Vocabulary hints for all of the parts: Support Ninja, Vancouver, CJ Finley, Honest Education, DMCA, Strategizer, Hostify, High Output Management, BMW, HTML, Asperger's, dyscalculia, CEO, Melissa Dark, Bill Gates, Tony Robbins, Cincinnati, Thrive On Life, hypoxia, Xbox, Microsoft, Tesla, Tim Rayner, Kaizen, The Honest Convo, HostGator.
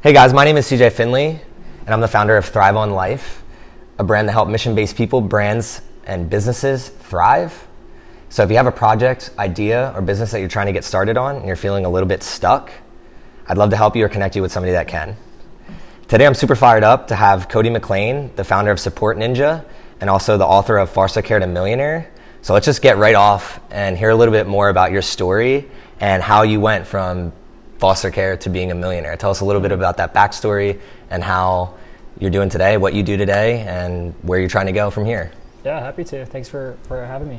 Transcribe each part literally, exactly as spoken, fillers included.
Hey guys, my name is C J Finley, and I'm the founder of Thrive On Life, a brand that helps mission-based people, brands, and businesses thrive. So if you have a project, idea, or business that you're trying to get started on and you're feeling a little bit stuck, I'd love to help you or connect you with somebody that can. Today I'm super fired up to have Cody McLain, the founder of Support Ninja, and also the author of Foster Care to Millionaire. So let's just get right off and hear a little bit more about your story and how you went from foster care to being a millionaire. Tell us a little bit about that backstory and how you're doing today, what you do today, and where you're trying to go from here. Yeah, happy to. Thanks for, for having me.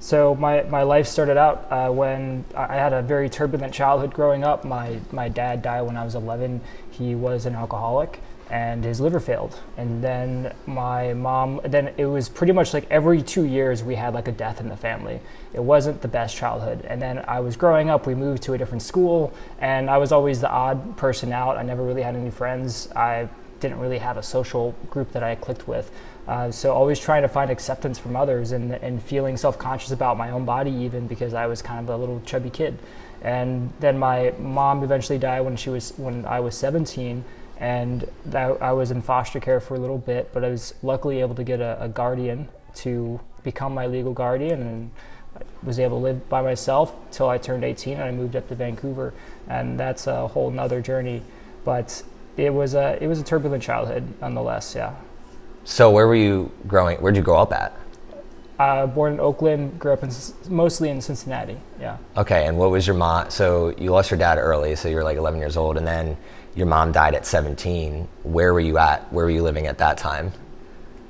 So my, my life started out uh, when I had a very turbulent childhood growing up. My my dad died when I was eleven. He was an alcoholic and his liver failed. And then my mom, then it was pretty much like every two years we had like a death in the family. It wasn't the best childhood. And then I was growing up, we moved to a different school, and I was always the odd person out. I never really had any friends. I didn't really have a social group that I clicked with. Uh, so always trying to find acceptance from others and, and feeling self-conscious about my own body even because I was kind of a little chubby kid. And then my mom eventually died when she was when I was seventeen, and that, I was in foster care for a little bit, but I was luckily able to get a, a guardian to become my legal guardian, and I was able to live by myself till I turned eighteen and I moved up to Vancouver, and that's a whole nother journey. But it was a it was a turbulent childhood nonetheless, yeah. So where were you growing? Where'd you grow up at? Uh, born in Oakland, grew up in, mostly in Cincinnati, yeah. Okay, and what was your mom? So you lost your dad early, so you were like eleven years old, and then your mom died at seventeen. Where were you at? Where were you living at that time?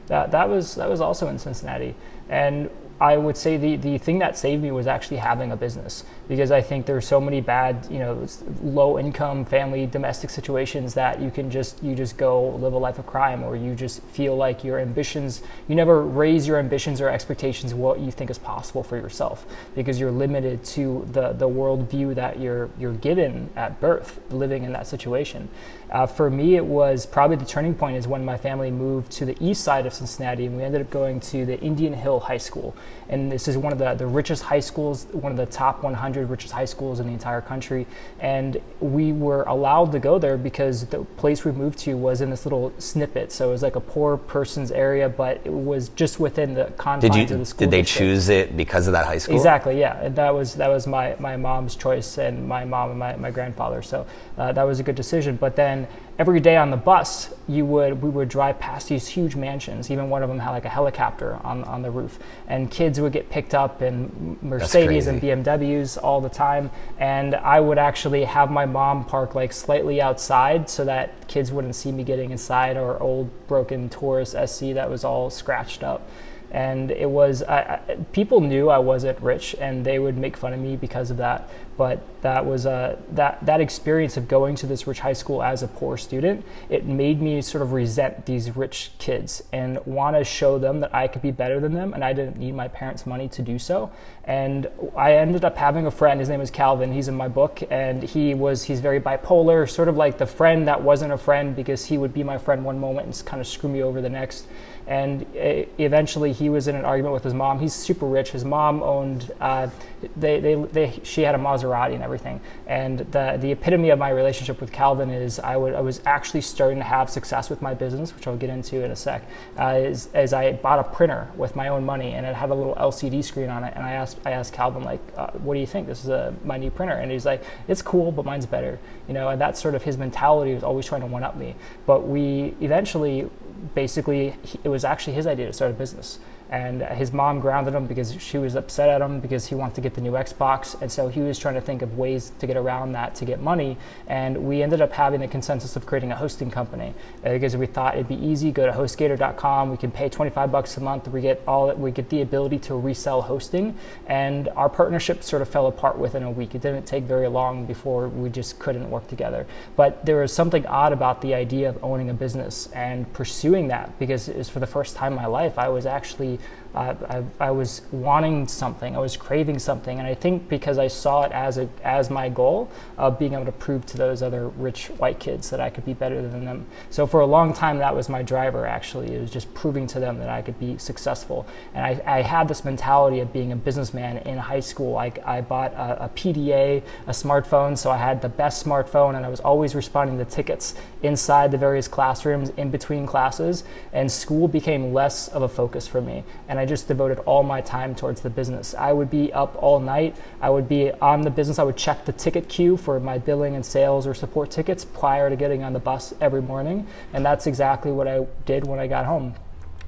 That that was that was also in Cincinnati. And I would say the, the thing that saved me was actually having a business, because I think there's so many bad, you know, low income family domestic situations that you can just you just go live a life of crime, or you just feel like your ambitions, you never raise your ambitions or expectations of what you think is possible for yourself, because you're limited to the the world view that you're you're given at birth living in that situation. Uh, for me, it was probably the turning point is when my family moved to the east side of Cincinnati, and we ended up going to the Indian Hill High School. And this is one of the, the richest high schools, one of the top one hundred richest high schools in the entire country. And we were allowed to go there because the place we moved to was in this little snippet. So it was like a poor person's area, but it was just within the confines did you, of the school Did they district. Choose it because of that high school? Exactly, yeah. And that was that was my, my mom's choice, and my mom and my, my grandfather. So uh, that was a good decision. But then every day on the bus, you would we would drive past these huge mansions. Even one of them had like a helicopter on, on the roof. And kids would get picked up in Mercedes and B M Ws all the time. And I would actually have my mom park like slightly outside so that kids wouldn't see me getting inside our old broken Taurus S C that was all scratched up. And it was, I, I, people knew I wasn't rich, and they would make fun of me because of that. But that was a, that, that experience of going to this rich high school as a poor student, it made me sort of resent these rich kids and want to show them that I could be better than them, and I didn't need my parents' money to do so. And I ended up having a friend, his name is Calvin, he's in my book, and he was, he's very bipolar, sort of like the friend that wasn't a friend, because he would be my friend one moment and kind of screw me over the next. And eventually he was in an argument with his mom. He's super rich. His mom owned, uh, they, they, they, she had a Maserati and everything. And the the epitome of my relationship with Calvin is I would I was actually starting to have success with my business, which I'll get into in a sec, uh, is, is I bought a printer with my own money, and it had a little L C D screen on it. And I asked I asked Calvin, like, uh, what do you think? This is a, my new printer. And he's like, it's cool, but mine's better. You know, and that's sort of his mentality, was always trying to one-up me. But we eventually, basically, it was actually his idea to start a business. And his mom grounded him because she was upset at him because he wanted to get the new Xbox. And so he was trying to think of ways to get around that to get money. And we ended up having the consensus of creating a hosting company because we thought it'd be easy. Go to host gator dot com. We can pay twenty-five bucks a month. We get all we get the ability to resell hosting. And our partnership sort of fell apart within a week. It didn't take very long before we just couldn't work together. But there was something odd about the idea of owning a business and pursuing that, because it was for the first time in my life I was actually I, I, I was wanting something, I was craving something, and I think because I saw it as a as my goal of being able to prove to those other rich white kids that I could be better than them. So for a long time, that was my driver, actually. It was just proving to them that I could be successful. And I, I had this mentality of being a businessman in high school. I, I bought a, a P D A, a smartphone, so I had the best smartphone, and I was always responding to tickets inside the various classrooms, in between classes, and school became less of a focus for me. And I I just devoted all my time towards the business. I would be up all night. I would be on the business. I would check the ticket queue for my billing and sales or support tickets prior to getting on the bus every morning. And that's exactly what I did when I got home.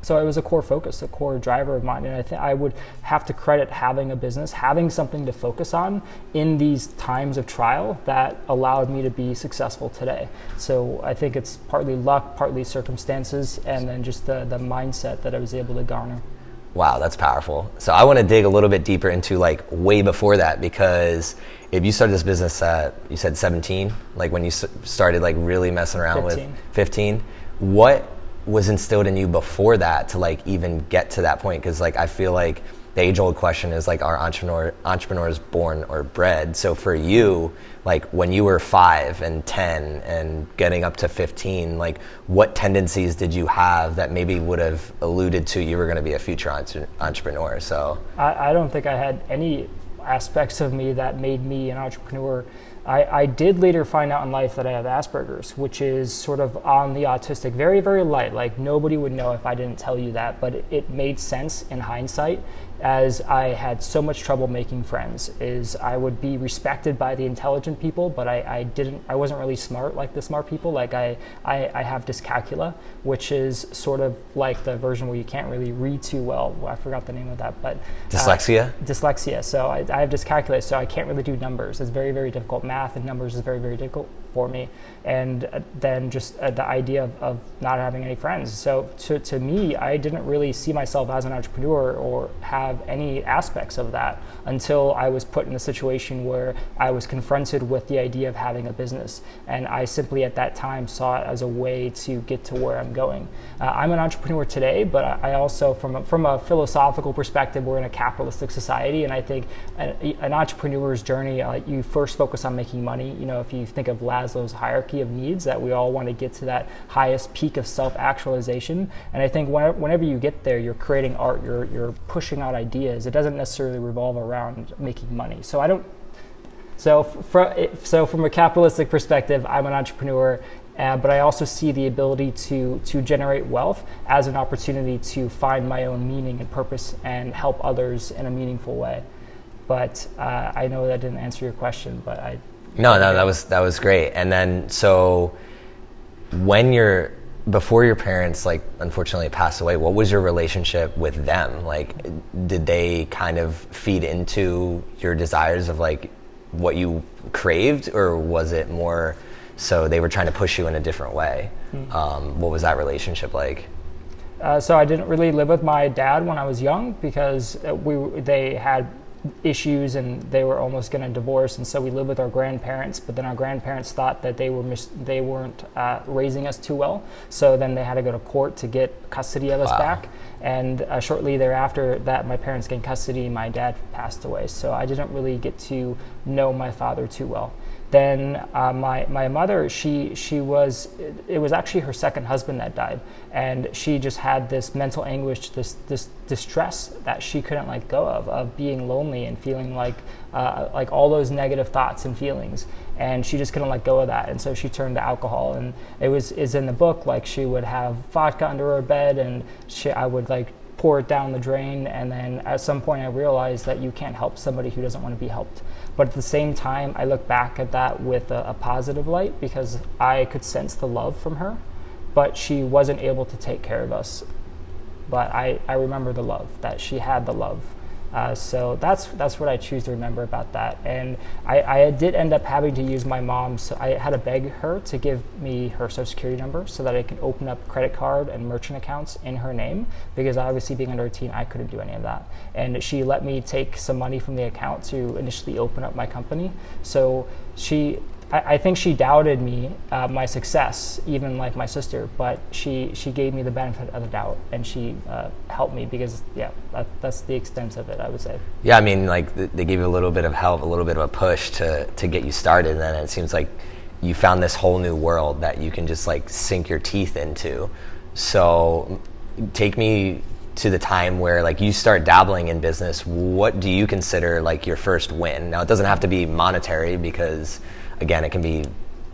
So it was a core focus, a core driver of mine. And I think I would have to credit having a business, having something to focus on in these times of trial that allowed me to be successful today. So I think it's partly luck, partly circumstances, and then just the, the mindset that I was able to garner. Wow, that's powerful. So I want to dig a little bit deeper into like way before that, because if you started this business at, you said seventeen, like when you started like really messing around with fifteen, what was instilled in you before that to like even get to that point? Because like I feel like the age old question is like, are entrepreneur, entrepreneurs born or bred? So for you, like when you were five and ten and getting up to fifteen, like what tendencies did you have that maybe would have alluded to you were going to be a future entre- entrepreneur? So I, I don't think I had any aspects of me that made me an entrepreneur. I, I did later find out in life that I have Asperger's, which is sort of on the autistic, very, very light. Like nobody would know if I didn't tell you that, but it, it made sense in hindsight, as I had so much trouble making friends. Is I would be respected by the intelligent people, but I, I didn't, I wasn't really smart like the smart people. Like I, I, I have dyscalculia, which is sort of like the version where you can't really read too well. well I forgot the name of that, but dyslexia. Uh, dyslexia. So I, I have dyscalculia, so I can't really do numbers. It's very, very difficult. Math and numbers is very, very difficult for me. And then just uh, the idea of, of not having any friends. So to to me, I didn't really see myself as an entrepreneur or have Have any aspects of that until I was put in a situation where I was confronted with the idea of having a business, and I simply at that time saw it as a way to get to where I'm going. Uh, I'm an entrepreneur today, but I also, from a, from a philosophical perspective, we're in a capitalistic society, and I think an, an entrepreneur's journey, uh, you first focus on making money. You know, if you think of Maslow's hierarchy of needs, that we all want to get to that highest peak of self-actualization, and I think when, whenever you get there, you're creating art, you're you're pushing out ideas. It doesn't necessarily revolve around making money. So I don't. So from so from a capitalistic perspective, I'm an entrepreneur, uh, but I also see the ability to to generate wealth as an opportunity to find my own meaning and purpose and help others in a meaningful way. But uh, I know that didn't answer your question. But I. No, no, that was that was great. And then so when you're. Before your parents, like, unfortunately passed away, what was your relationship with them? Like, did they kind of feed into your desires of, like, what you craved? Or was it more so they were trying to push you in a different way? Mm-hmm. Um, what was that relationship like? Uh, so I didn't really live with my dad when I was young because we they had... issues and they were almost going to divorce, and so we lived with our grandparents, but then our grandparents thought that they were mis- they weren't uh, raising us too well, so then they had to go to court to get custody of us wow. back, and uh, shortly thereafter that my parents gained custody, my dad passed away, so I didn't really get to know my father too well. Then uh, my my mother, she she was, it was actually her second husband that died, and she just had this mental anguish, this this distress that she couldn't let go of, of being lonely and feeling like uh, like all those negative thoughts and feelings, and she just couldn't let go of that, and so she turned to alcohol, and it was is in the book, like she would have vodka under her bed, and she I would like. pour it down the drain, and then at some point I realized that you can't help somebody who doesn't want to be helped. But at the same time, I look back at that with a, a positive light because I could sense the love from her, but she wasn't able to take care of us. But I, I remember the love, that she had the love. Uh, so that's that's what I choose to remember about that. And I, I did end up having to use my mom's, so I had to beg her to give me her social security number so that I could open up credit card and merchant accounts in her name, because obviously being under eighteen, I couldn't do any of that. And she let me take some money from the account to initially open up my company. So she I, I think she doubted me, uh, my success, even like my sister, but she, she gave me the benefit of the doubt, and she uh, helped me because, yeah, that, that's the extent of it, I would say. Yeah, I mean, like th- they gave you a little bit of help, a little bit of a push to, to get you started, and then it seems like you found this whole new world that you can just like sink your teeth into. So take me to the time where like you start dabbling in business. What do you consider like your first win? Now, it doesn't have to be monetary because, again, it can be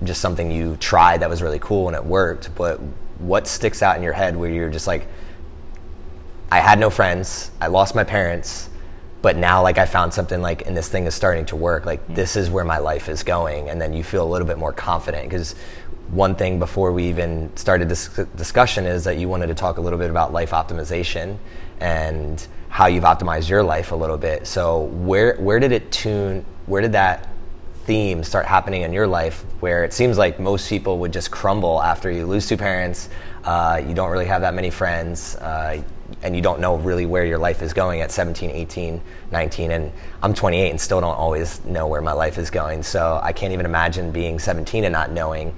just something you tried that was really cool and it worked, but what sticks out in your head where you're just like, I had no friends, I lost my parents, but now like I found something, like, and this thing is starting to work, like mm-hmm. this is where my life is going. And then you feel a little bit more confident, because one thing before we even started this discussion is that you wanted to talk a little bit about life optimization and how you've optimized your life a little bit. So where where did it tune, where did that themes start happening in your life, where it seems like most people would just crumble after you lose two parents, uh, you don't really have that many friends, uh, and you don't know really where your life is going at seventeen, eighteen, nineteen, and I'm twenty-eight and still don't always know where my life is going, so I can't even imagine being seventeen and not knowing.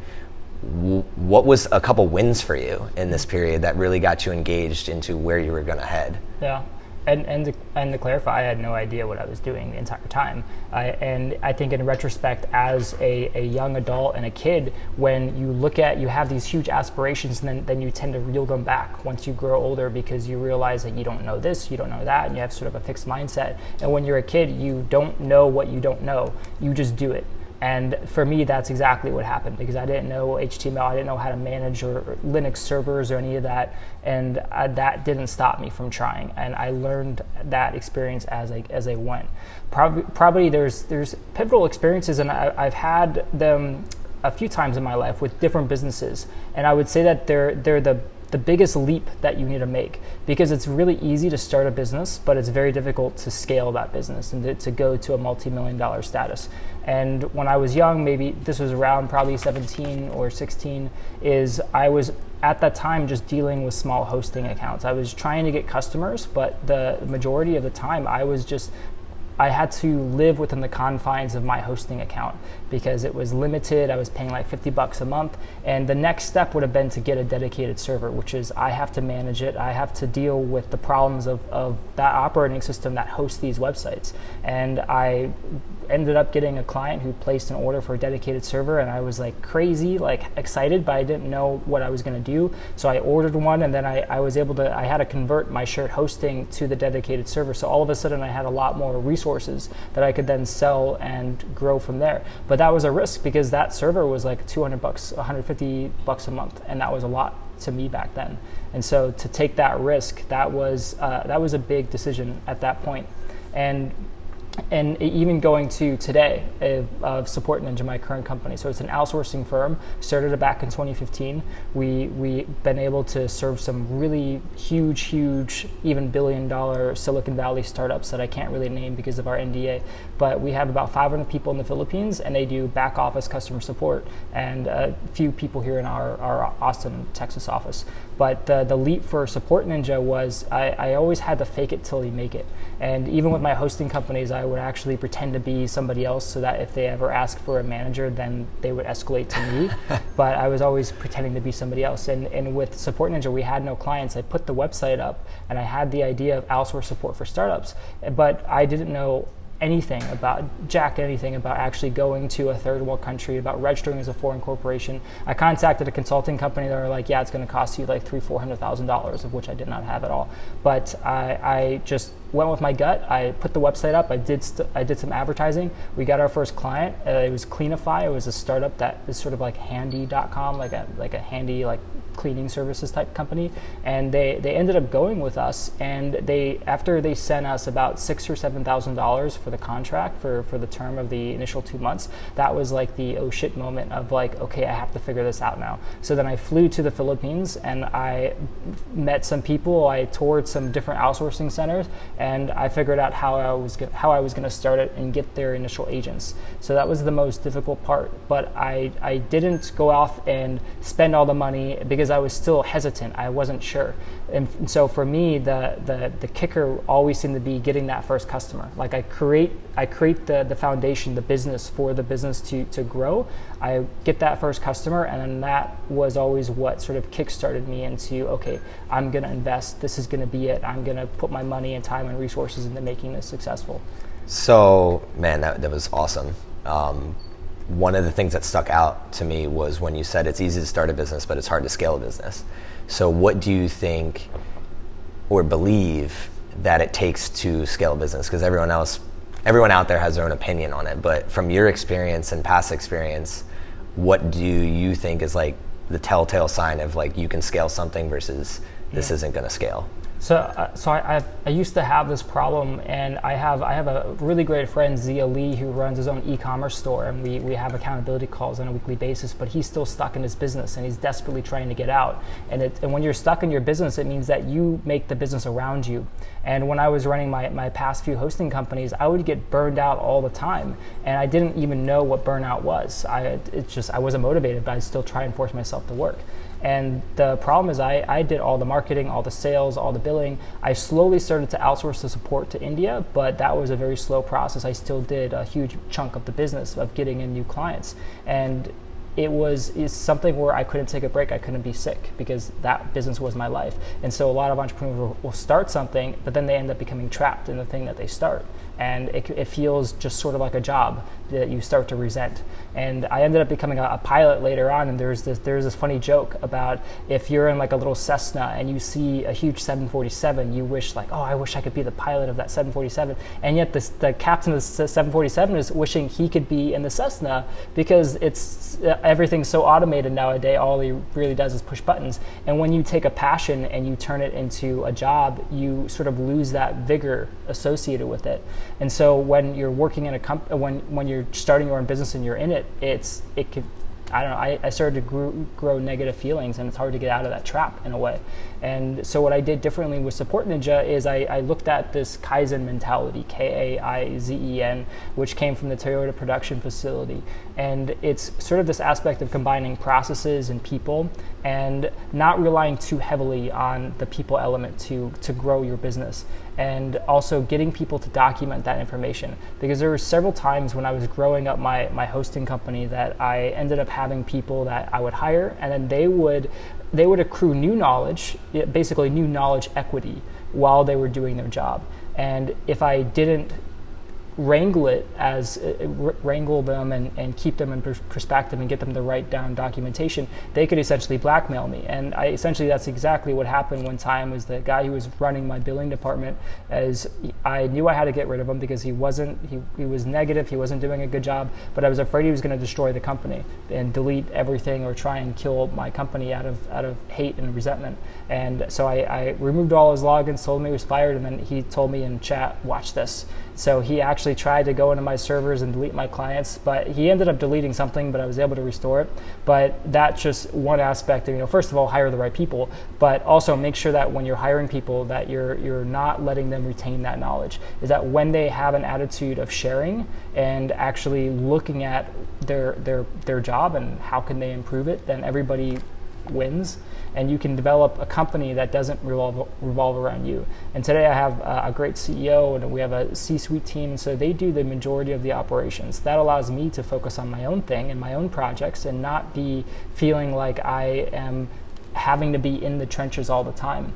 What was a couple wins for you in this period that really got you engaged into where you were going to head? Yeah. And and to, and to clarify, I had no idea what I was doing the entire time. I, and I think in retrospect, as a, a young adult and a kid, when you look at, you have these huge aspirations, and then, then you tend to reel them back once you grow older, because you realize that you don't know this, you don't know that, and you have sort of a fixed mindset. And when you're a kid, you don't know what you don't know. You just do it. And for me, that's exactly what happened, because I didn't know H T M L, I didn't know how to manage or, or Linux servers or any of that, and I, that didn't stop me from trying. And I learned that experience as I as I went. Probably, probably there's there's pivotal experiences, and I, I've had them a few times in my life with different businesses, and I would say that they're they're the the biggest leap that you need to make, because it's really easy to start a business, but it's very difficult to scale that business and to, to go to a multi-million dollar status. And when I was young, maybe this was around probably seventeen or sixteen, is I was at that time just dealing with small hosting accounts. I was trying to get customers, but the majority of the time I was just I had to live within the confines of my hosting account because it was limited. I was paying like fifty bucks a month. And the next step would have been to get a dedicated server, which is I have to manage it. I have to deal with the problems of, of that operating system that hosts these websites. And I ended up getting a client who placed an order for a dedicated server. And I was like crazy, like excited, but I didn't know what I was going to do. So I ordered one, and then I, I was able to, I had to convert my shared hosting to the dedicated server. So all of a sudden I had a lot more resources Resources that I could then sell and grow from there. But that was a risk, because that server was like two hundred bucks, one hundred fifty bucks a month, and that was a lot to me back then. And so to take that risk, that was uh, that was a big decision at that point. And and even going to today of, of Support Ninja, my current company. So it's an outsourcing firm, started it back in twenty fifteen. We, we've been able to serve some really huge, huge, even billion dollar Silicon Valley startups that I can't really name because of our N D A. But we have about five hundred people in the Philippines, and they do back office customer support, and a few people here in our, our Austin, Texas office. But the, the leap for Support Ninja was I, I always had to fake it till you make it. And even with my hosting companies, I would actually pretend to be somebody else so that if they ever asked for a manager, then they would escalate to me. But I was always pretending to be somebody else. And, and with Support Ninja, we had no clients. I put the website up, and I had the idea of outsource support for startups. But I didn't know anything about jack anything about actually going to a third world country, about registering as a foreign corporation. I contacted a consulting company that were like, yeah, it's going to cost you like three, four hundred thousand dollars, of which I did not have at all. But I, I just went with my gut. I put the website up. I did st- I did some advertising. We got our first client. Uh, it was Cleanify. It was a startup that is sort of like handy dot com, like a like a handy like cleaning services type company, and they they ended up going with us. And they after they sent us about six or seven thousand dollars for the contract for for the term of the initial two months, that was like the oh shit moment of like, okay, I have to figure this out now. So then I flew to the Philippines, and I met some people. I toured some different outsourcing centers, and and I figured out how I was go- how I was going to start it and get their initial agents. So that was the most difficult part. But I, I didn't go off and spend all the money because I was still hesitant. I wasn't sure. And, f- and so for me, the, the the kicker always seemed to be getting that first customer. Like I create I create the, the foundation, the business for the business to, to grow. I get that first customer, and then that was always what sort of kickstarted me into, okay, I'm going to invest. This is going to be it. I'm going to put my money and time and resources into making this successful. So, man, that, that was awesome. Um, one of the things that stuck out to me was when you said it's easy to start a business, but it's hard to scale a business. So what do you think or believe that it takes to scale a business? Because everyone else, everyone out there has their own opinion on it. But from your experience and past experience, what do you think is like the telltale sign of like you can scale something versus this yeah. isn't going to scale? So, uh, so I, I I used to have this problem, and I have I have a really great friend, Zia Lee, who runs his own e-commerce store, and we, we have accountability calls on a weekly basis. But he's still stuck in his business, and he's desperately trying to get out. And it, and when you're stuck in your business, it means that you make the business around you. And when I was running my, my past few hosting companies, I would get burned out all the time, and I didn't even know what burnout was. I it's just I wasn't motivated, but I still try and force myself to work. And the problem is I, I did all the marketing, all the sales, all the billing. I slowly started to outsource the support to India, but that was a very slow process. I still did a huge chunk of the business of getting in new clients. And it was is something where I couldn't take a break. I couldn't be sick because that business was my life. And so a lot of entrepreneurs will, will start something, but then they end up becoming trapped in the thing that they start. And it, it feels just sort of like a job that you start to resent. And I ended up becoming a, a pilot later on, and there's this there's this funny joke about if you're in like a little Cessna and you see a huge seven forty-seven, you wish like, oh, I wish I could be the pilot of that seven forty-seven. And yet this, the captain of the seven forty-seven is wishing he could be in the Cessna because it's uh, everything's so automated nowadays. All he really does is push buttons. And when you take a passion and you turn it into a job, you sort of lose that vigor associated with it. And so when you're working in a comp- when when you're starting your own business and you're in it, it's it could I don't know, I, I started to grew, grow negative feelings, and it's hard to get out of that trap in a way. And so what I did differently with Support Ninja is I, I looked at this Kaizen mentality, K A I Z E N, which came from the Toyota production facility. And it's sort of this aspect of combining processes and people and not relying too heavily on the people element to, to grow your business. And also getting people to document that information. Because there were several times when I was growing up my, my hosting company that I ended up having people that I would hire, and then they would they would accrue new knowledge, basically new knowledge equity, while they were doing their job. And if I didn't wrangle it as uh, wrangle them and, and keep them in pr- perspective and get them to write down documentation, they could essentially blackmail me. And I essentially that's exactly what happened one time. Was the guy who was running my billing department, as I knew I had to get rid of him because he wasn't he, he was negative, he wasn't doing a good job, but I was afraid he was going to destroy the company and delete everything or try and kill my company out of out of hate and resentment. And so I, I removed all his logins, told him he was fired, and then he told me in chat, watch this. So he actually tried to go into my servers and delete my clients, but he ended up deleting something, but I was able to restore it. But that's just one aspect of, you know, first of all, hire the right people, but also make sure that when you're hiring people that you're you're not letting them retain that knowledge. Is that when they have an attitude of sharing and actually looking at their their their job and how can they improve it, then everybody wins. And you can develop a company that doesn't revolve revolve around you. And today I have a great C E O, and we have a C-suite team, so they do the majority of the operations. That allows me to focus on my own thing and my own projects and not be feeling like I am having to be in the trenches all the time.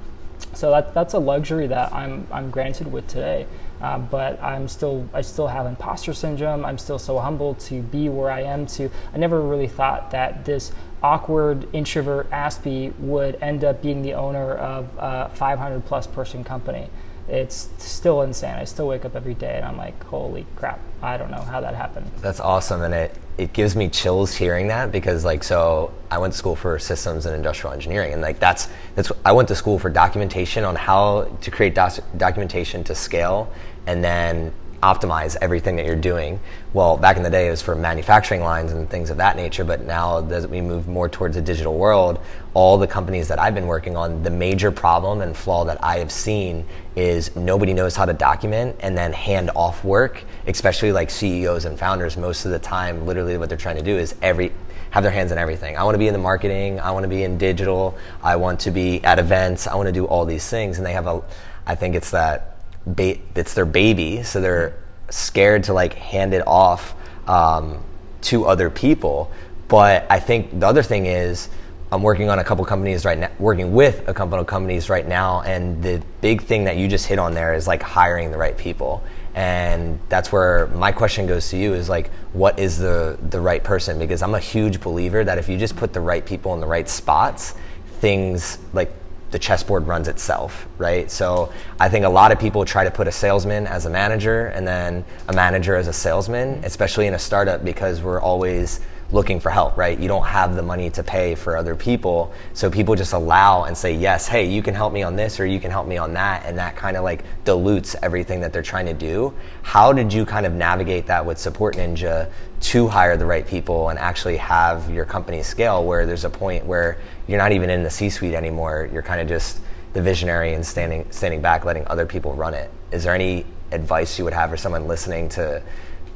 So that that's a luxury that I'm I'm granted with today. Uh, but I'm still I still have imposter syndrome. I'm still so humbled to be where I am. To I never really thought that this awkward introvert Aspie would end up being the owner of a five hundred plus person company. It's still insane. I still wake up every day and I'm like, holy crap, I don't know how that happened. That's awesome, and it it gives me chills hearing that, because like, so I went to school for systems and industrial engineering, and like that's that's I went to school for documentation on how to create doc, documentation to scale, and then optimize everything that you're doing. Well, back in the day, it was for manufacturing lines and things of that nature, but now as we move more towards a digital world, all the companies that I've been working on, the major problem and flaw that I have seen is nobody knows how to document and then hand off work, especially like C E Os and founders. Most of the time, literally what they're trying to do is every have their hands in everything. I want to be in the marketing, I want to be in digital, I want to be at events, I want to do all these things, and they have a, I think it's that Ba- it's their baby, so they're scared to like hand it off um, to other people. But I think the other thing is I'm working on a couple companies right now, working with a couple of companies right now, and the big thing that you just hit on there is like hiring the right people. And that's where my question goes to you is like, what is the the right person? Because I'm a huge believer that if you just put the right people in the right spots, things like the chessboard runs itself, right? So I think a lot of people try to put a salesman as a manager and then a manager as a salesman, especially in a startup, because we're always looking for help, right? You don't have the money to pay for other people. So people just allow and say, yes, hey, you can help me on this or you can help me on that. And that kind of like dilutes everything that they're trying to do. How did you kind of navigate that with Support Ninja to hire the right people and actually have your company scale where there's a point where you're not even in the C-suite anymore. You're kind of just the visionary and standing standing back, letting other people run it. Is there any advice you would have for someone listening to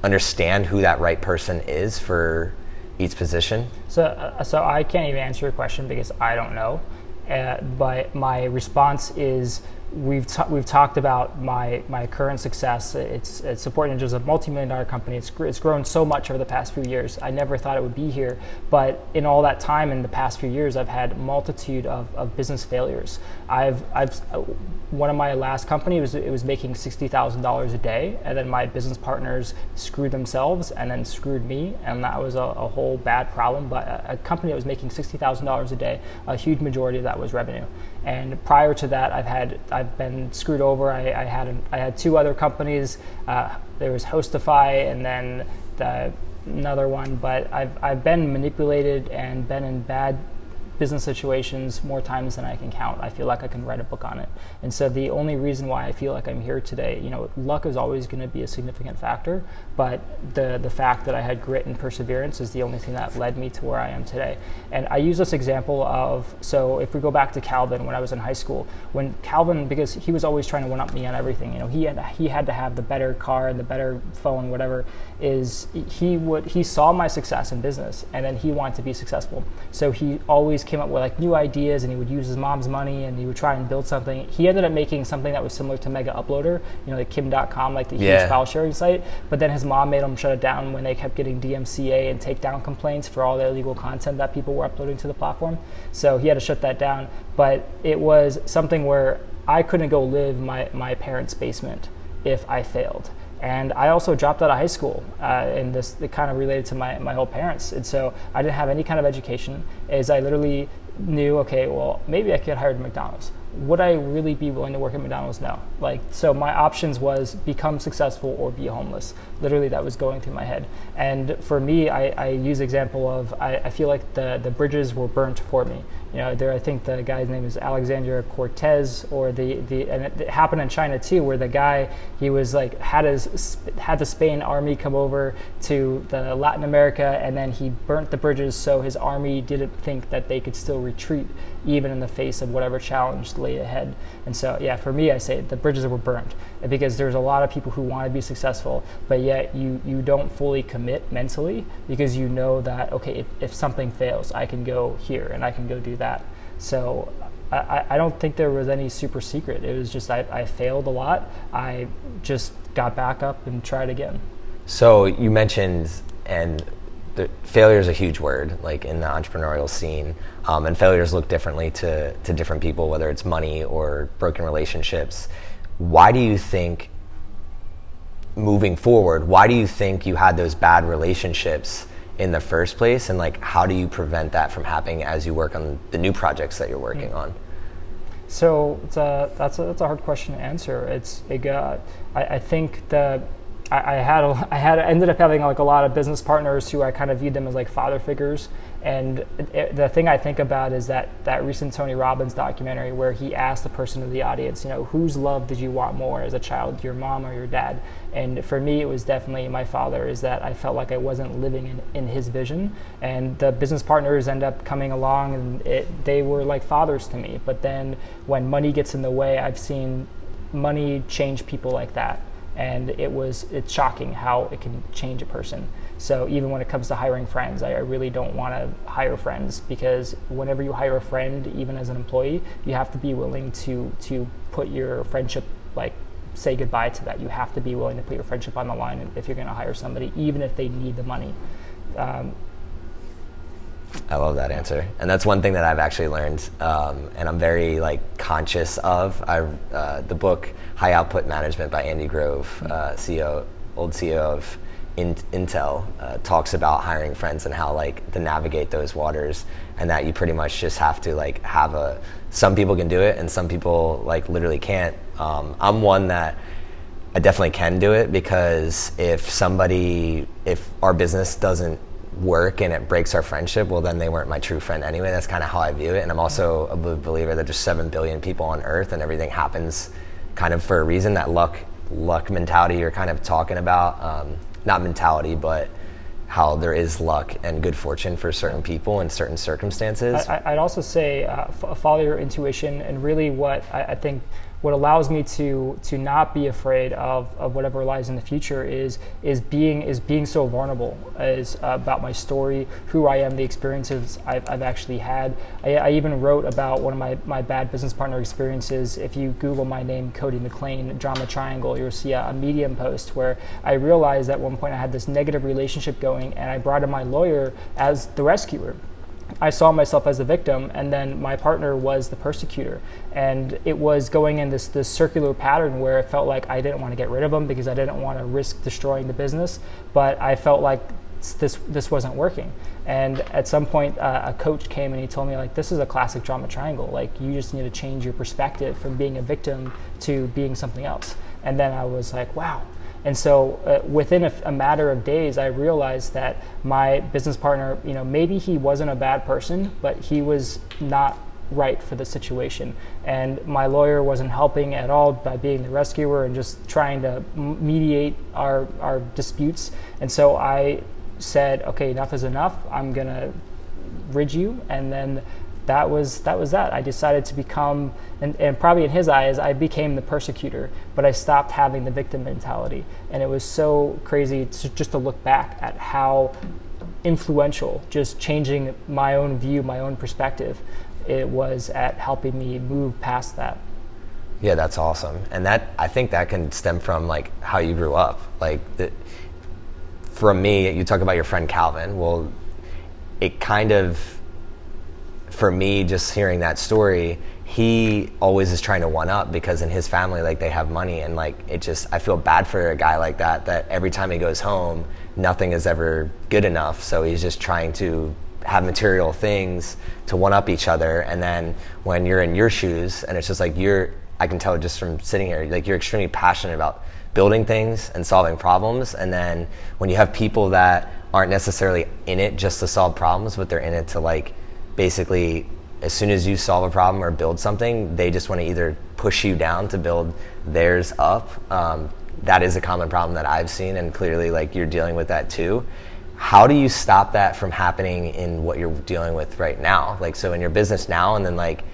understand who that right person is for each position? So uh, so I can't even answer your question because I don't know. Uh, but my response is we've t- we've talked about my, my current success. It's, it's Support Ninja is a multi-million dollar company. It's gr- it's grown so much over the past few years. I never thought it would be here. But in all that time, in the past few years, I've had a multitude of, of business failures. I've I've uh, one of my last company was it was making sixty thousand dollars a day, and then my business partners screwed themselves and then screwed me, and that was a, a whole bad problem. But a, a company that was making sixty thousand dollars a day, a huge majority of that was revenue. And prior to that, I've had I've been screwed over. I, I had an, I had two other companies. Uh, there was Hostify and then the, another one. But I've I've been manipulated and been in bad business situations more times than I can count. I feel like I can write a book on it. And so the only reason why I feel like I'm here today, you know, luck is always going to be a significant factor, but the the fact that I had grit and perseverance is the only thing that led me to where I am today. And I use this example of, so if we go back to Calvin when I was in high school, when Calvin, because he was always trying to one-up me on everything, you know, he had, he had to have the better car and the better phone, whatever, is he would he saw my success in business and then he wanted to be successful. So he always came up with like new ideas, and he would use his mom's money, and he would try and build something. He ended up making something that was similar to Mega Uploader, you know, like Kim dot com, like the yeah. huge file sharing site. But then his mom made him shut it down when they kept getting D M C A and takedown complaints for all the illegal content that people were uploading to the platform. So he had to shut that down. But it was something where I couldn't go live my my parents' basement if I failed. And I also dropped out of high school, uh, and this it kind of related to my, my whole parents. And so I didn't have any kind of education, as I literally knew, okay, well, maybe I could hire at McDonald's. Would I really be willing to work at McDonald's? No. Like, so my options was become successful or be homeless. Literally, that was going through my head. And for me, I, I use example of, I, I feel like the, the bridges were burnt for me. You know, there, I think the guy's name is Alexander Cortez, or the, the and it, it happened in China too, where the guy, he was like, had his, had the Spain army come over to the Latin America, and then he burnt the bridges so his army didn't think that they could still retreat even in the face of whatever challenge lay ahead. And so, yeah, for me, I say the bridges were burnt because there's a lot of people who want to be successful, but yet you, you don't fully commit mentally because you know that, okay, if, if something fails, I can go here and I can go do that. So I, I don't think there was any super secret. It was just I, I failed a lot. I just got back up and tried again. So you mentioned, and the failure is a huge word, like in the entrepreneurial scene, um, and failures look differently to, to different people, whether it's money or broken relationships. Why do you think, moving forward, why do you think you had those bad relationships in the first place, and like how do you prevent that from happening as you work on the new projects that you're working mm-hmm. on? So it's a, that's a, that's a hard question to answer. It's it, uh, I, I think the I had I had ended up having like a lot of business partners who I kind of viewed them as like father figures, And it, the thing I think about is that, that recent Tony Robbins documentary where he asked the person in the audience, you know, whose love did you want more as a child, your mom or your dad? And for me, it was definitely my father, is that I felt like I wasn't living in, in his vision. And the business partners end up coming along, and it, they were like fathers to me. But then when money gets in the way, I've seen money change people like that. And it was, it's shocking how it can change a person. So even when it comes to hiring friends, I really don't want to hire friends, because whenever you hire a friend, even as an employee, you have to be willing to to put your friendship, like say goodbye to that. You have to be willing to put your friendship on the line if you're going to hire somebody, even if they need the money. Um, I love that answer. And that's one thing that I've actually learned, um, and I'm very like conscious of. I, uh, the book High Output Management by Andy Grove, uh, C E O, old C E O of in- Intel, uh, talks about hiring friends and how like to navigate those waters, and that you pretty much just have to like have a, some people can do it and some people like literally can't. Um, I'm one that I definitely can do it, because if somebody, if our business doesn't work and it breaks our friendship, well then they weren't my true friend anyway. That's kind of how I view it. And I'm also a believer that there's seven billion people on earth and everything happens kind of for a reason. That luck luck mentality you're kind of talking about, um, not mentality, but how there is luck and good fortune for certain people in certain circumstances. I, I'd also say uh, f- follow your intuition, and really what I, I think what allows me to to not be afraid of, of whatever lies in the future is is being is being so vulnerable as uh, about my story, who I am, the experiences I've, I've actually had. I, I even wrote about one of my, my bad business partner experiences. If you Google my name, Cody McLain, Drama Triangle, you'll see a, a Medium post where I realized at one point I had this negative relationship going, and I brought in my lawyer as the rescuer. I saw myself as the victim, and then my partner was the persecutor. And it was going in this, this circular pattern where it felt like I didn't want to get rid of him because I didn't want to risk destroying the business, but I felt like this this wasn't working. And at some point, uh, a coach came and he told me, like, this is a classic drama triangle. Like, you just need to change your perspective from being a victim to being something else. And then I was like, wow. And so uh, within a, a matter of days, I realized that my business partner, you know, maybe he wasn't a bad person, but he was not right for the situation. And my lawyer wasn't helping at all by being the rescuer and just trying to mediate our, our disputes. And so I said, okay, enough is enough. I'm going to rid you. And then that was that was that. I decided to become, and, and probably in his eyes, I became the persecutor, but I stopped having the victim mentality. And it was so crazy to, just to look back at how influential just changing my own view, my own perspective, it was at helping me move past that. Yeah, that's awesome. And that, I think that can stem from like how you grew up. Like the, from me, you talk about your friend Calvin. Well, it kind of, for me, just hearing that story, he always is trying to one up, because in his family, like, they have money, and like it just, I feel bad for a guy like that, that every time he goes home, nothing is ever good enough. So he's just trying to have material things to one up each other. And then when you're in your shoes, and it's just like you're, I can tell just from sitting here, like you're extremely passionate about building things and solving problems. And then when you have people that aren't necessarily in it just to solve problems, but they're in it to like, basically, as soon as you solve a problem or build something, they just want to either push you down to build theirs up. Um, that is a common problem that I've seen, and clearly, like, you're dealing with that too. How do you stop that from happening in what you're dealing with right now? Like, so in your business now, and then like,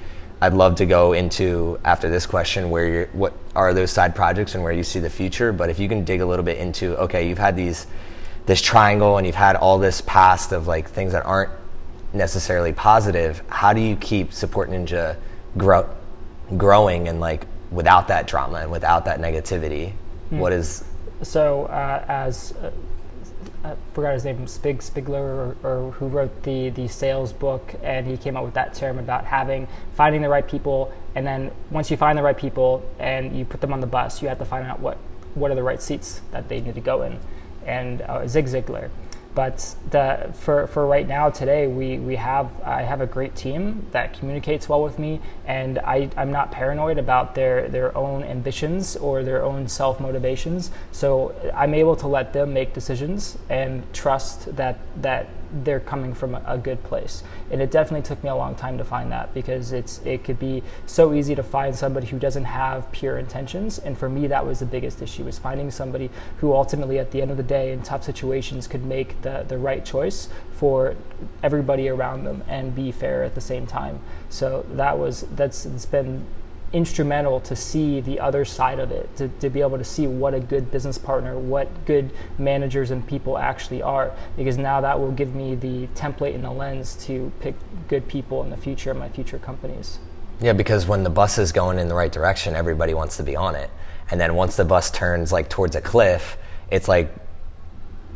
I'd love to go into after this question where you're, what are those side projects and where you see the future. But if you can dig a little bit into, okay, you've had these, this triangle, and you've had all this past of like things that aren't necessarily positive, how do you keep Support Ninja grow, growing and like without that drama and without that negativity? Mm. What is so uh, as uh, I forgot his name, Zig Ziglar, or, or who wrote the the sales book, and he came up with that term about having finding the right people, and then once you find the right people and you put them on the bus, you have to find out what what are the right seats that they need to go in. And uh, Zig Ziglar. But the, for, for right now, today, we, we have I have a great team that communicates well with me, and I, I'm not paranoid about their, their own ambitions or their own self-motivations. So I'm able to let them make decisions and trust that that they're coming from a, a good place. And it definitely took me a long time to find that, because it's it could be so easy to find somebody who doesn't have pure intentions. And for me, that was the biggest issue, was finding somebody who ultimately at the end of the day in tough situations could make the, the right choice for everybody around them and be fair at the same time. So that was, that's, it's been instrumental to see the other side of it, to, to be able to see what a good business partner, what good managers and people actually are, because now that will give me the template and the lens to pick good people in the future in my future companies. Yeah, because when the bus is going in the right direction, everybody wants to be on it. And then once the bus turns like towards a cliff, it's like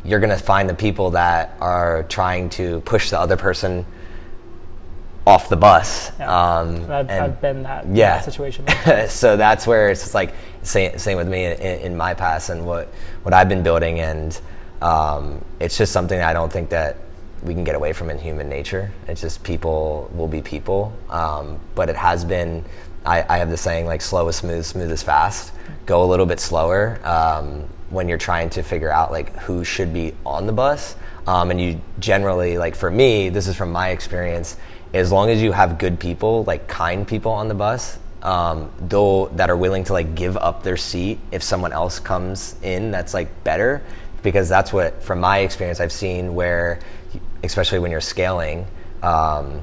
you're going to find the people that are trying to push the other person off the bus. Yeah. Um, I've, and, I've been that, yeah. that situation. So that's where it's just like, same, same with me in, in my past and what, what I've been building. And um, it's just something that I don't think that we can get away from in human nature. It's just people will be people. Um, but it has been, I, I have the saying like slow is smooth, smooth is fast. Go a little bit slower um, when you're trying to figure out like who should be on the bus. Um, and you generally, like for me, this is from my experience, as long as you have good people, like kind people on the bus, um, though that are willing to like give up their seat if someone else comes in that's like better, because that's what, from my experience, I've seen where, especially when you're scaling, um,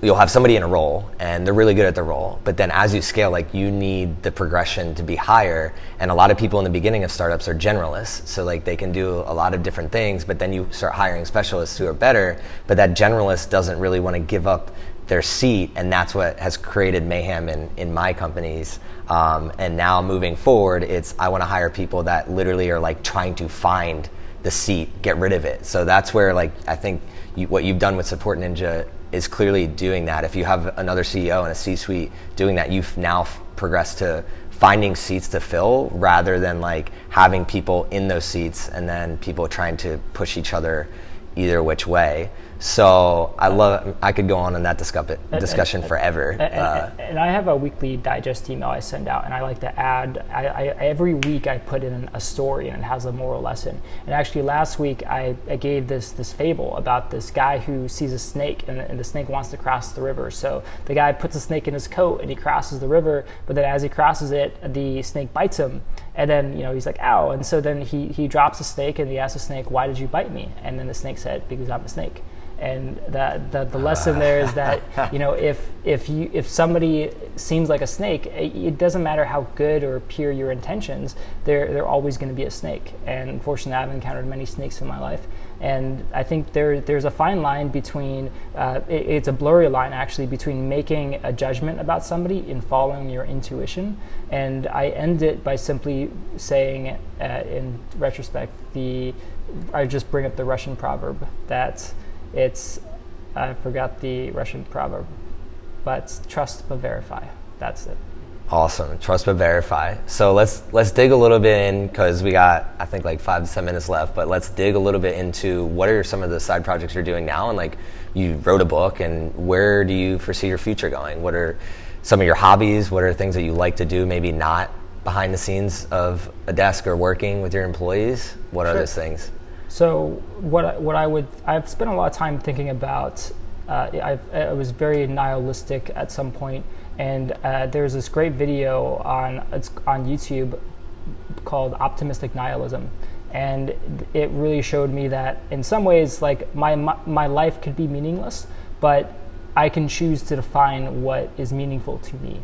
you'll have somebody in a role and they're really good at the role, but then as you scale, like you need the progression to be higher. And a lot of people in the beginning of startups are generalists, so like they can do a lot of different things, but then you start hiring specialists who are better, but that generalist doesn't really want to give up their seat, and that's what has created mayhem in, in my companies. Um, and now moving forward, it's I want to hire people that literally are like trying to find the seat, get rid of it. So that's where like I think you, what you've done with Support Ninja is clearly doing that. If you have another C E O and a C-suite doing that, you've now f- progressed to finding seats to fill rather than like having people in those seats and then people trying to push each other either which way. So I love, I could go on in that discuss- discussion and, forever. And, uh, and, and I have a weekly digest email I send out, and I like to add, I, I, every week I put in a story and it has a moral lesson. And actually last week I, I gave this this fable about this guy who sees a snake and, and the snake wants to cross the river. So the guy puts a snake in his coat and he crosses the river, but then as he crosses it, the snake bites him. And then, you know, he's like, ow. And so then he, he drops a snake and he asks the snake, why did you bite me? And then the snake said, because I'm a snake. And that the, the lesson there is that, you know, if if you if somebody seems like a snake, it, it doesn't matter how good or pure your intentions, they're they're always going to be a snake. And unfortunately, I've encountered many snakes in my life. And I think there there's a fine line between, uh, it, it's a blurry line actually, between making a judgment about somebody and following your intuition. And I end it by simply saying, uh, in retrospect, the I just bring up the Russian proverb that it's, I forgot the Russian proverb, but trust but verify. That's it. Awesome. Trust but verify. So let's let's dig a little bit in, because we got, I think, like five to ten minutes left, but let's dig a little bit into what are some of the side projects you're doing now, and like you wrote a book, and where do you foresee your future going? What are some of your hobbies? What are things that you like to do, maybe not behind the scenes of a desk or working with your employees? What Sure. are those things? So what what I would, I've spent a lot of time thinking about, uh, I've, I was very nihilistic at some point, and uh, there's this great video on it's on YouTube called Optimistic Nihilism. And it really showed me that in some ways, like my my, my life could be meaningless, but I can choose to define what is meaningful to me.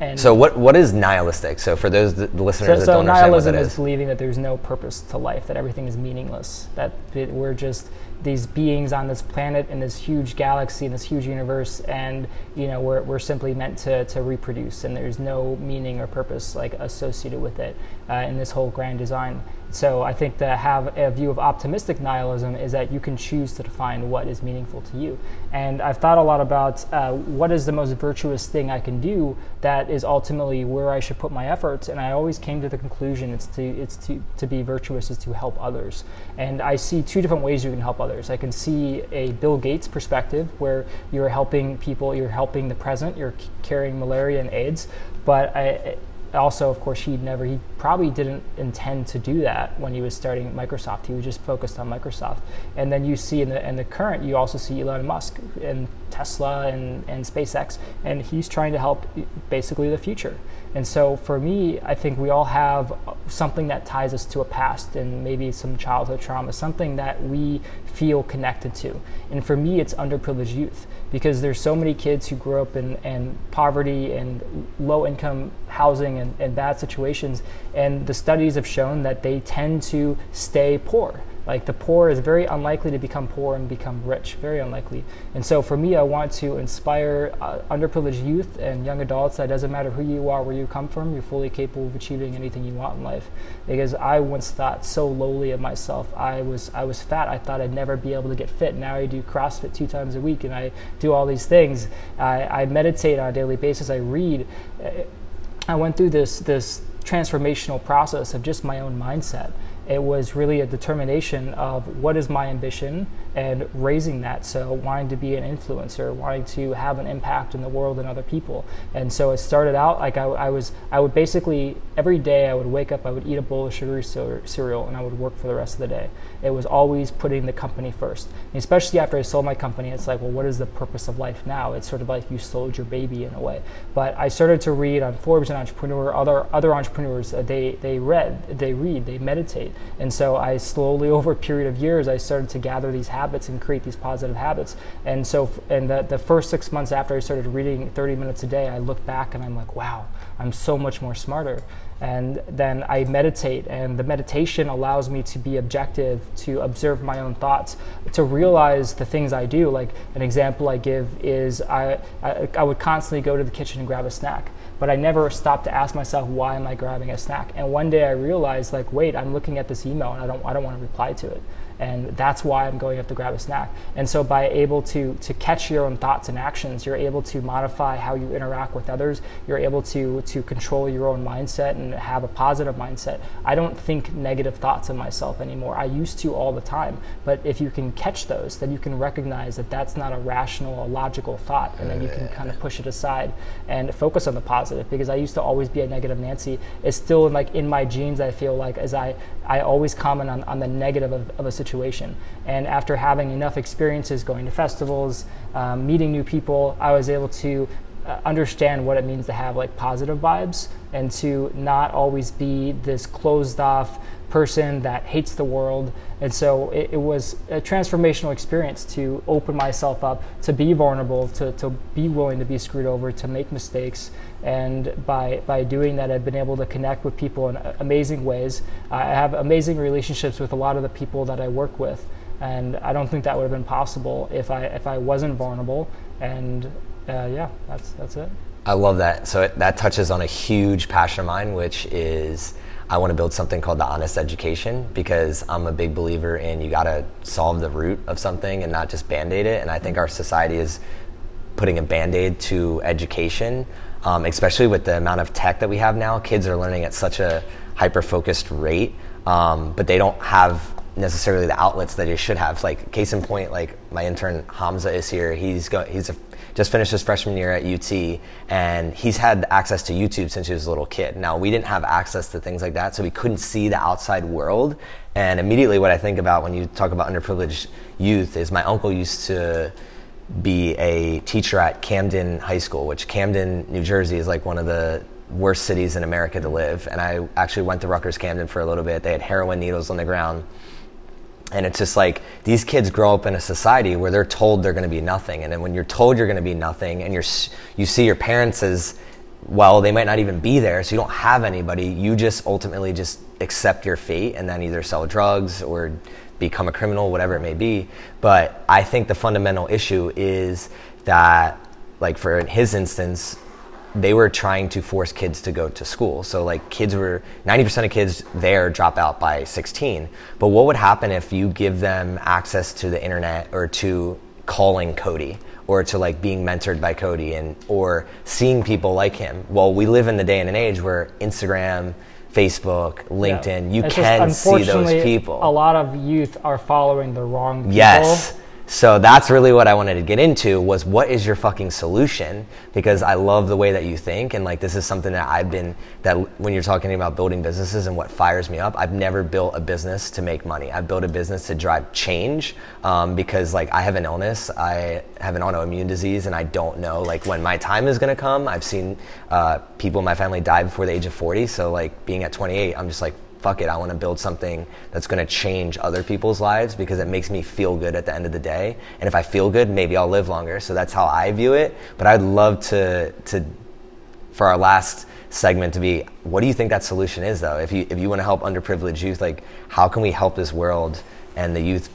And so what what is nihilistic? So for those the listeners so, that don't so understand what that is. So nihilism is believing that there's no purpose to life, that everything is meaningless, that we're just these beings on this planet in this huge galaxy, in this huge universe, and you know we're we're simply meant to, to reproduce, and there's no meaning or purpose like associated with it uh, in this whole grand design. So I think to have a view of optimistic nihilism is that you can choose to define what is meaningful to you. And I've thought a lot about uh, what is the most virtuous thing I can do that is ultimately where I should put my efforts. And I always came to the conclusion it's to it's to, to be virtuous is to help others. And I see two different ways you can help others. I can see a Bill Gates perspective where you're helping people, you're helping the present, you're c- carrying malaria and AIDS. But I... also, of course, he'd never, he probably didn't intend to do that when he was starting at Microsoft. He was just focused on Microsoft. And then you see in the in the current, you also see Elon Musk and Tesla and, and SpaceX, and he's trying to help basically the future. And so for me, I think we all have something that ties us to a past and maybe some childhood trauma, something that we feel connected to. And for me, it's underprivileged youth, because there's so many kids who grew up in, in poverty and low income housing and, and bad situations. And the studies have shown that they tend to stay poor. Like, the poor is very unlikely to become poor and become rich, very unlikely. And so for me, I want to inspire uh, underprivileged youth and young adults that it doesn't matter who you are, where you come from, you're fully capable of achieving anything you want in life. Because I once thought so lowly of myself. I was I was fat. I thought I'd never be able to get fit. Now I do CrossFit two times a week and I do all these things. I, I meditate on a daily basis. I read. I went through this this transformational process of just my own mindset. It was really a determination of what is my ambition and raising that. So wanting to be an influencer, wanting to have an impact in the world and other people. And so it started out like I, I was, I would basically, every day I would wake up, I would eat a bowl of sugary cereal and I would work for the rest of the day. It was always putting the company first. And especially after I sold my company, it's like, well, what is the purpose of life now? It's sort of like you sold your baby in a way. But I started to read on Forbes and Entrepreneur, other other entrepreneurs, uh, they, they read, they read, they meditate. And so I slowly, over a period of years, I started to gather these habits and create these positive habits. And so, and the, the first six months after I started reading thirty minutes a day, I look back and I'm like, wow, I'm so much more smarter. And then I meditate, and the meditation allows me to be objective, to observe my own thoughts, to realize the things I do. Like, an example I give is I, I, I would constantly go to the kitchen and grab a snack, but I never stopped to ask myself, why am I grabbing a snack? And one day I realized, like, wait, I'm looking at this email and I don't, I don't want to reply to it. And that's why I'm going up to grab a snack. And so by able to to catch your own thoughts and actions, you're able to modify how you interact with others. You're able to to control your own mindset and have a positive mindset. I don't think negative thoughts of myself anymore. I used to all the time. But if you can catch those, then you can recognize that that's not a rational, a logical thought. And then you can kind of push it aside and focus on the positive. Because I used to always be a negative Nancy. It's still like in my genes, I feel like, as I, I always comment on, on the negative of, of a situation. Situation. And after having enough experiences, going to festivals, um, meeting new people, I was able to uh, understand what it means to have like positive vibes and to not always be this closed off person that hates the world. And so it, it was a transformational experience to open myself up, to be vulnerable, to, to be willing to be screwed over, to make mistakes. And by by doing that, I've been able to connect with people in amazing ways. I have amazing relationships with a lot of the people that I work with, and I don't think that would have been possible if I if I wasn't vulnerable. And uh, yeah, that's that's it. I love that. So it, that touches on a huge passion of mine, which is I want to build something called The Honest Education, because I'm a big believer in you got to solve the root of something and not just Band-Aid it. And I think our society is putting a Band-Aid to education. Um, especially with the amount of tech that we have now, kids are learning at such a hyper-focused rate, um, but they don't have necessarily the outlets that they should have. Like, case in point, like my intern Hamza is here. He's go- he's a, just finished his freshman year at U T, and he's had access to YouTube since he was a little kid. Now, we didn't have access to things like that, so we couldn't see the outside world. And immediately what I think about when you talk about underprivileged youth is my uncle used to be a teacher at Camden High School, which Camden, New Jersey, is like one of the worst cities in America to live. And I actually went to Rutgers Camden for a little bit. They had heroin needles on the ground. And it's just like, these kids grow up in a society where they're told they're going to be nothing. And then when you're told you're going to be nothing and you're you see your parents as, well, they might not even be there, so you don't have anybody. You just ultimately just accept your fate and then either sell drugs or become a criminal, whatever it may be. But I think the fundamental issue is that, like, for in his instance, they were trying to force kids to go to school. So, like, kids were, ninety percent of kids there drop out by sixteen. But what would happen if you give them access to the internet or to calling Cody or to, like, being mentored by Cody and or seeing people like him? Well, we live in the day and an age where Instagram, Facebook, LinkedIn, yeah. You it's can just, see those people. A lot of youth are following the wrong people. Yes. So that's really what I wanted to get into, was what is your fucking solution? Because I love the way that you think, and like this is something that I've been, that when you're talking about building businesses and what fires me up, I've never built a business to make money. I've built a business to drive change um, because like I have an illness, I have an autoimmune disease, and I don't know like when my time is gonna come. I've seen uh, people in my family die before the age of forty, so like being at twenty-eight, I'm just like, fuck it, I want to build something that's going to change other people's lives because it makes me feel good at the end of the day. And if I feel good, maybe I'll live longer. So that's how I view it. But I'd love to, to for our last segment to be, what do you think that solution is though? If you, if you want to help underprivileged youth, like how can we help this world and the youth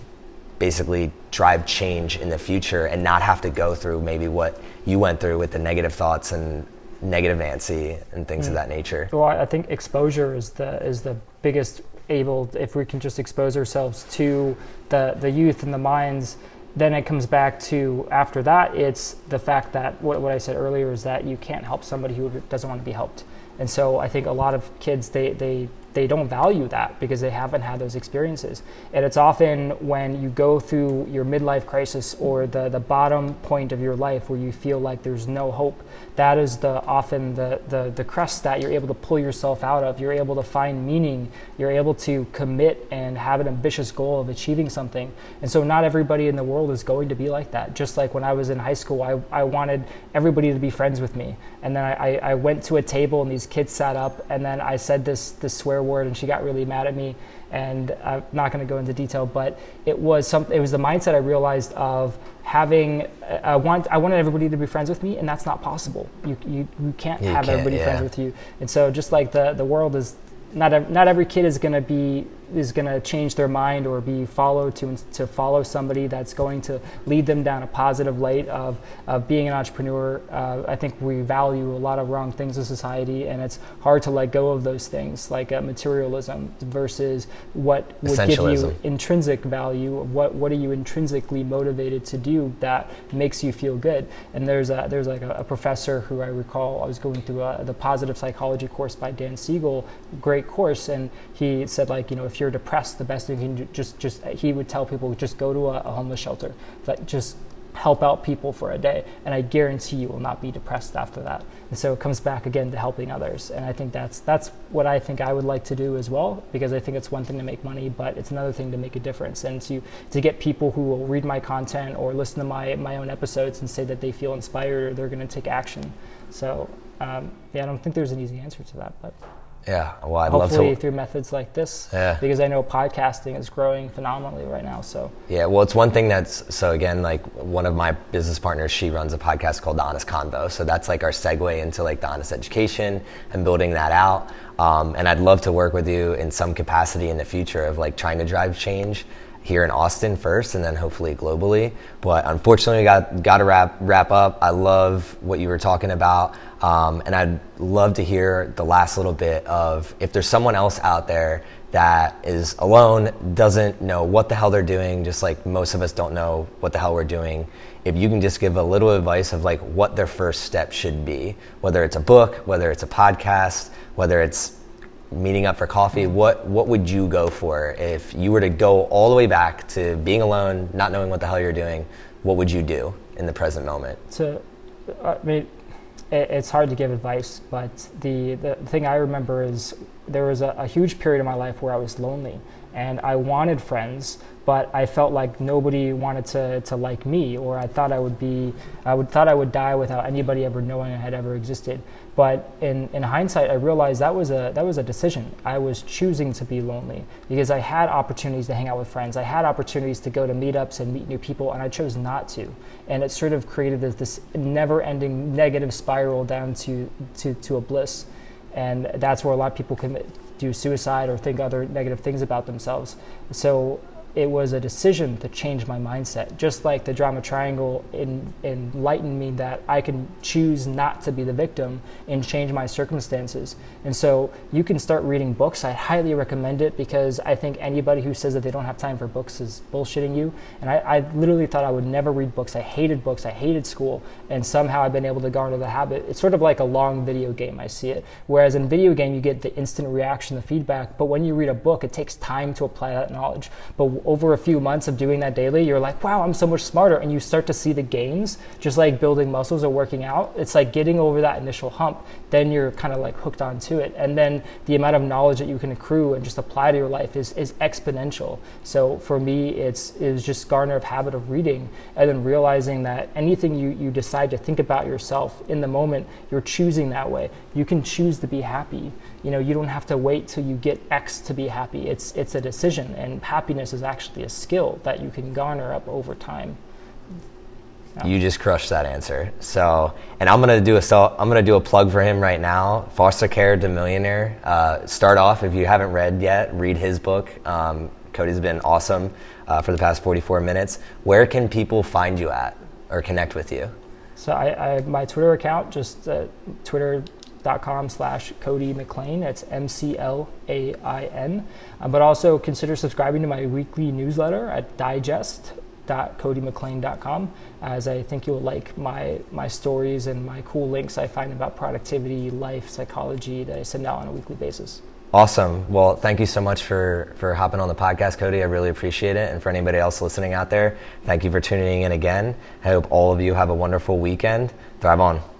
basically drive change in the future and not have to go through maybe what you went through with the negative thoughts and negative Nancy and things mm. of that nature? Well, I think exposure is the is the biggest able, if we can just expose ourselves to the, the youth and the minds, then it comes back to, after that, it's the fact that what, what I said earlier is that you can't help somebody who doesn't want to be helped. And so I think a lot of kids, they, they, they don't value that because they haven't had those experiences. And it's often when you go through your midlife crisis or the, the bottom point of your life where you feel like there's no hope, that is the often the, the, the crest that you're able to pull yourself out of. You're able to find meaning. You're able to commit and have an ambitious goal of achieving something. And so not everybody in the world is going to be like that. Just like when I was in high school, I, I wanted everybody to be friends with me. And then I, I went to a table and these kids sat up and then I said this, this swear word and she got really mad at me, and I'm not going to go into detail, but it was something, it was the mindset I realized of having I want I wanted everybody to be friends with me, and that's not possible. You you, you can't you have can't, everybody yeah. friends with you. And so just like the the world is not not every kid is going to be is going to change their mind or be followed to to follow somebody that's going to lead them down a positive light of, of being an entrepreneur. Uh, I think we value a lot of wrong things in society, and it's hard to let go of those things, like uh, materialism versus what would give you intrinsic value. What what are you intrinsically motivated to do that makes you feel good? And there's a, there's like a, a professor who I recall, I was going through a, the positive psychology course by Dan Siegel, great course, and he said, like, you know, if you're depressed, the best thing you can do, just just he would tell people, just go to a, a homeless shelter, like just help out people for a day, and I guarantee you will not be depressed after that. And so it comes back again to helping others, and I think that's that's what I think I would like to do as well, because I think it's one thing to make money, but it's another thing to make a difference and to to get people who will read my content or listen to my my own episodes and say that they feel inspired or they're going to take action. So um, yeah, I don't think there's an easy answer to that, but yeah, well, I'd love to. Hopefully through methods like this, yeah. Because I know podcasting is growing phenomenally right now. So yeah, well, it's one thing that's, so again, like one of my business partners, she runs a podcast called The Honest Convo. So that's like our segue into like The Honest Education and building that out. Um, and I'd love to work with you in some capacity in the future of like trying to drive change here in Austin first, and then hopefully globally. But unfortunately, we got got to wrap wrap up. I love what you were talking about, um, and I'd love to hear the last little bit of, if there's someone else out there that is alone, doesn't know what the hell they're doing, just like most of us don't know what the hell we're doing, if you can just give a little advice of like what their first step should be, whether it's a book, whether it's a podcast, whether it's meeting up for coffee, what what would you go for if you were to go all the way back to being alone, not knowing what the hell you're doing? What would you do in the present moment? So, I mean, it's hard to give advice, but the, the thing I remember is there was a, a huge period in my life where I was lonely and I wanted friends, but I felt like nobody wanted to, to like me, or I thought I would be, I would thought I would die without anybody ever knowing I had ever existed. But in, in hindsight, I realized that was a that was a decision. I was choosing to be lonely because I had opportunities to hang out with friends. I had opportunities to go to meetups and meet new people, and I chose not to. And it sort of created this, this never-ending negative spiral down to, to, to a bliss. And that's where a lot of people commit, do suicide or think other negative things about themselves. So it was a decision to change my mindset, just like the drama triangle in, enlightened me that I can choose not to be the victim and change my circumstances. And so you can start reading books. I highly recommend it, because I think anybody who says that they don't have time for books is bullshitting you. And I, I literally thought I would never read books. I hated books. I hated school. And somehow I've been able to garner the habit. It's sort of like a long video game, I see it. Whereas in video game, you get the instant reaction, the feedback. But when you read a book, it takes time to apply that knowledge. But over a few months of doing that daily, you're like, wow, I'm so much smarter. And you start to see the gains, just like building muscles or working out. It's like getting over that initial hump. Then you're kind of like hooked onto it. And then the amount of knowledge that you can accrue and just apply to your life is, is exponential. So for me, it's, it's just garner of habit of reading, and then realizing that anything you, you decide to think about yourself in the moment, you're choosing that way. You can choose to be happy. You know, you don't have to wait till you get X to be happy. It's it's a decision, and happiness is actually a skill that you can garner up over time. Yeah. You just crushed that answer. So, and I'm gonna do a so I'm gonna do a plug for him right now. Foster Care to Millionaire. Uh, start off, if you haven't read yet, read his book. Um, Cody's been awesome uh, for the past forty-four minutes. Where can people find you at or connect with you? So I, I my Twitter account, just uh, Twitter. dot com slash Cody McLain. That's M C L A I N. Uh, but also consider subscribing to my weekly newsletter at digest dot cody mclain dot com, as I think you'll like my my stories and my cool links I find about productivity, life, psychology that I send out on a weekly basis. Awesome. Well, thank you so much for, for hopping on the podcast, Cody. I really appreciate it. And for anybody else listening out there, thank you for tuning in again. I hope all of you have a wonderful weekend. Thrive on.